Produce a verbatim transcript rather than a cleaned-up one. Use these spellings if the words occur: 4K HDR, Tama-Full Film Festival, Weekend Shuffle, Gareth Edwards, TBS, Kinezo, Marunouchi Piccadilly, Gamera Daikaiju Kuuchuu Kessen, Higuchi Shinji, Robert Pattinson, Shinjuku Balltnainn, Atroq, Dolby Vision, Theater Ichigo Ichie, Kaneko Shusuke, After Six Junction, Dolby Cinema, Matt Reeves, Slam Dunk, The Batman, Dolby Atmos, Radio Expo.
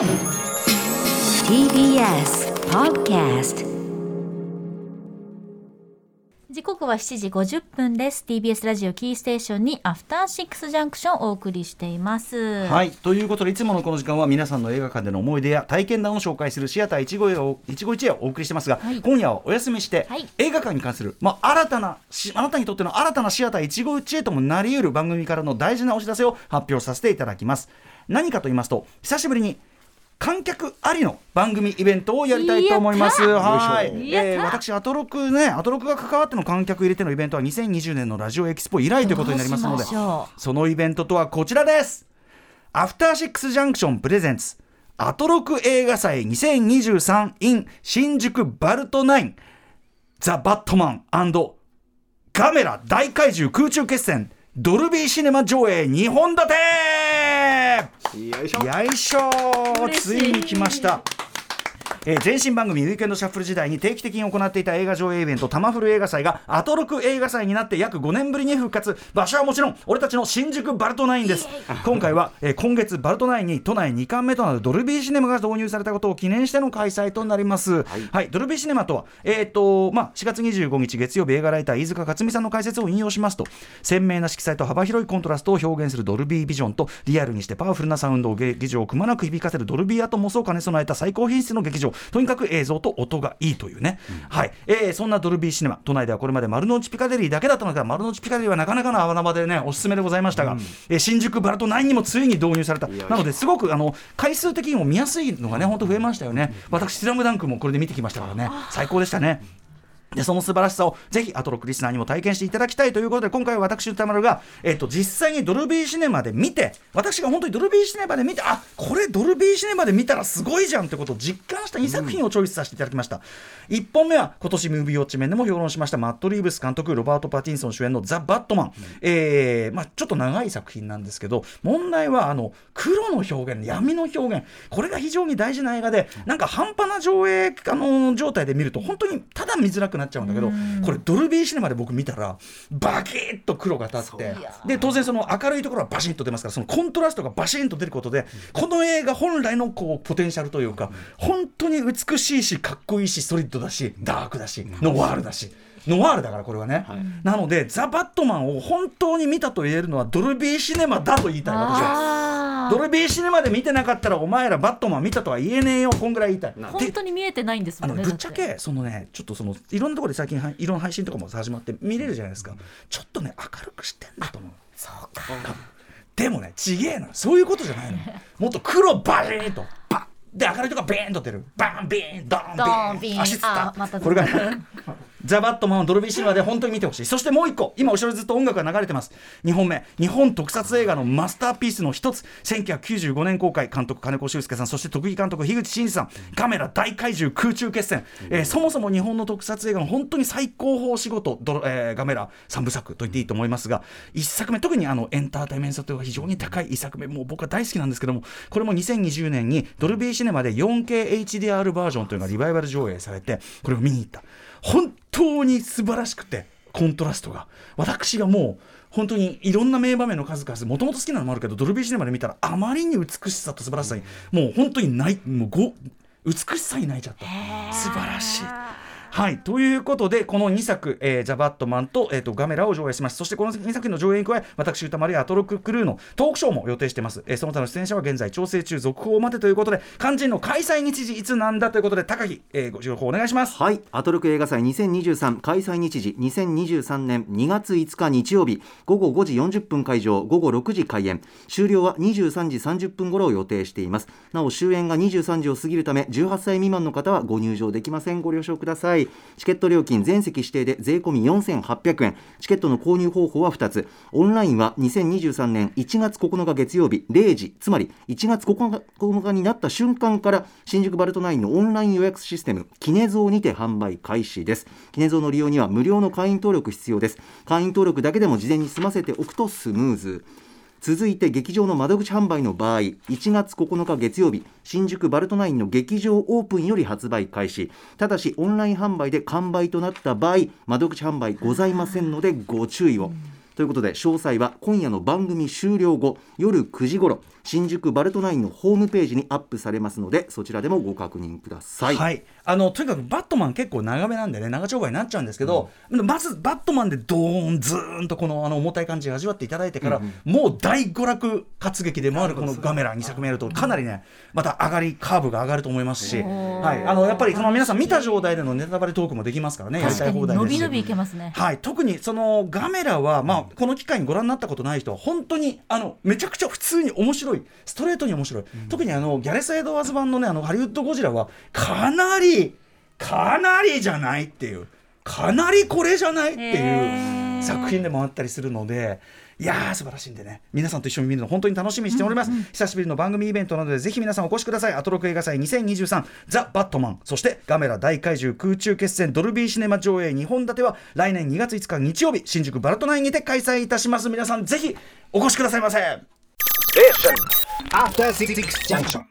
ティービーエス Podcast。時刻はしちじごじゅっぷんです。 ティービーエス ラジオキーステーションにアフターシックスジャンクションをお送りしています。はい、ということでいつものこの時間は皆さんの映画館での思い出や体験談を紹介するシアター一期一会をお送りしてますが、はい、今夜はお休みして、はい、映画館に関する、まあ、新たなあなたにとっての新たなシアター一期一会ともなり得る番組からの大事なお知らせを発表させていただきます。何かと言いますと、久しぶりに観客ありの番組イベントをやりたいと思います。はい、えー、私アトロクね、アトロクが関わっての観客入れてのイベントはにせんにじゅうねんのラジオエキスポ以来ということになりますので、そのイベントとはこちらです。アフターシックスジャンクションプレゼンツアトロク映画祭 にせんにじゅうさん in 新宿バルトナインザ・バットマン&ガメラ大怪獣空中決戦ドルビーシネマ上映にほん立て。よいしょよいしょ、ついに来ました。えー、前身番組ウィークエンドシャッフル時代に定期的に行っていた映画上映イベントタマフル映画祭がアトロク映画祭になって約ごねんぶりに復活。場所はもちろん俺たちの新宿バルトナインです。今回は、えー、今月バルトナインに都内にかんめとなるドルビーシネマが導入されたことを記念しての開催となります。はい、はい、ドルビーシネマとは、えーとまあ、しがつにじゅうごにち月曜日、映画ライター飯塚克美さんの解説を引用しますと、鮮明な色彩と幅広いコントラストを表現するドルビービジョンと、リアルにしてパワフルなサウンドを劇場をくまなく響かせるドルビーアトモスを兼ね備えた最高品質の劇場、とにかく映像と音がいいというね、うん、はい、えー、そんなドルビーシネマ、都内ではこれまで丸の内ピカデリーだけだったのが、丸の内ピカデリーはなかなかの穴場でね、おすすめでございましたが、うん、えー、新宿バルトナインにもついに導入された。なのですごくあの回数的にも見やすいのがね、本当増えましたよね。うん、私スラムダンクもこれで見てきましたからね、最高でしたね。でその素晴らしさをぜひアトロクリスナーにも体験していただきたいということで、今回は私歌丸が、えっと、実際にドルビーシネマで見て、私が本当にドルビーシネマで見て、あ、これドルビーシネマで見たらすごいじゃんってことを実感したにさく品をチョイスさせていただきました。うん、いっぽんめは今年ムービーウォッチ面でも評論しましたマット・リーブス監督、ロバート・パティンソン主演のザ・バットマン。うん、えーまあ、ちょっと長い作品なんですけど、問題はあの黒の表現、闇の表現、これが非常に大事な映画で、なんか半端な上映あの状態で見ると本当にただ見づらくなっちゃうんだけど、これドルビーシネマで僕見たらバキッと黒が立って、で当然その明るいところはバシッと出ますから、そのコントラストがバシンと出ることで、うん、この映画本来のこうポテンシャルというか、うん、本当に美しいしかっこいいしソリッドだしダークだし、うん、ノワールだし、ノワールだからこれはね、はい、なのでザ・バットマンを本当に見たと言えるのはドルビーシネマだと言いたい。私はドルビーシネマで見てなかったらお前らバットマン見たとは言えねえよ、こんぐらい言いたい。本当に見えてないんですもんね。あのぶっちゃけそのね、ちょっとそのいろんなところで最近いろんな配信とかも始まって見れるじゃないですか、うん、ちょっとね明るくしてんだと思う。そうか、でもねちげえな、そういうことじゃないの。もっと黒バリーとバッで明るいとこがビーンと出る、バンビーンドーンビーン足つった、またこれがねザ・バットマンをドルビーシネマで本当に見てほしい。そしてもう一個、今後ろにずっと音楽が流れてます。にほんめ、日本特撮映画のマスターピースの一つ、せんきゅうひゃくきゅうじゅうごねん公開、監督金子修介さん、そして特技監督樋口真嗣さん、カメラ大怪獣空中決戦、うん、えー、そもそも日本の特撮映画の本当に最高峰仕事、えー、ガメラさんぶ作と言っていいと思いますが、いっさくめ、特にあのエンターテイメントというのが非常に高いいっさくめ、もう僕は大好きなんですけども、これもにせんにじゅうねんにドルビーシネマで よんケーエイチディーアール バージョンというのがリバイバル上映されて、これを見に行った。本当に素晴らしくて、コントラストが、私がもう本当にいろんな名場面の数々、もともと好きなのもあるけど、ドルビーシネマで見たらあまりに美しさと素晴らしさに、うん、もう本当にない、もうご美しさに泣いちゃった。素晴らしい。はい、ということでこのにさく、えー、ザ・バットマン と,、えー、とガメラを上映します。そしてこのにさくの上映に加え、私歌丸やアトロククルーのトークショーも予定しています。えー、その他の出演者は現在調整中、続報を待てということで、肝心の開催日時いつなんだということで、高木、えー、ご情報お願いします。はい、アトロク映画祭にせんにじゅうさん、開催日時にせんにじゅうさんねんにがついつか日曜日ごごごじよんじゅっぷん会場、ごごろくじ開演、終了はにじゅうさんじさんじゅっぷん頃を予定しています。なお終演がにじゅうさんじを過ぎるため、じゅうはっさい未満の方はご入場できません。ご了承ください。チケット料金全席指定で税込よんせんはっぴゃくえん、チケットの購入方法はふたつ、オンラインはにせんにじゅうさんねんいちがつここのか月曜日れいじ、つまりいちがつここのかになった瞬間から新宿バルトナインのオンライン予約システムキネゾーにて販売開始です。キネゾーの利用には無料の会員登録必要です。会員登録だけでも事前に済ませておくとスムーズ。続いて劇場の窓口販売の場合、いちがつここのか月曜日新宿バルトナインの劇場オープンより発売開始、ただしオンライン販売で完売となった場合窓口販売ございませんのでご注意を。ということで、詳細は今夜の番組終了後夜くじ頃、新宿バルトナインのホームページにアップされますので、そちらでもご確認ください。はい、あのとにかくバットマン結構長めなんでね、長丁場になっちゃうんですけど、うん、まずバットマンでドーンズーンとこのあの重たい感じを味わっていただいてから、うんうん、もう大娯楽活劇でもあるこのガメラにさくめやると、かなりねまた上がりカーブが上がると思いますし、はい、あのやっぱりその皆さん見た状態でのネタバレトークもできますからね、やりたい放題ですし、伸び伸びいけますね。はい、特にそのガメラは、まあ、この機会にご覧になったことない人は本当にあのめちゃくちゃ普通に面白い、ストレートに面白い、うん、特にあのギャレス・エドワーズ版のね、あのハリウッドゴジラはかなりかなりじゃないっていう、かなりこれじゃないっていう作品でもあったりするので、いやー素晴らしいんでね、皆さんと一緒に見るの本当に楽しみにしております、うんうん、久しぶりの番組イベントなどでぜひ皆さんお越しください。アトロク映画祭にせんにじゅうさんザ・バットマン、そしてガメラ大怪獣空中決戦ドルビーシネマ上映にほん立ては来年にがついつか日曜日、新宿バルトナインにて開催いたします。皆さんぜひお越しくださいませ。After Six Junction.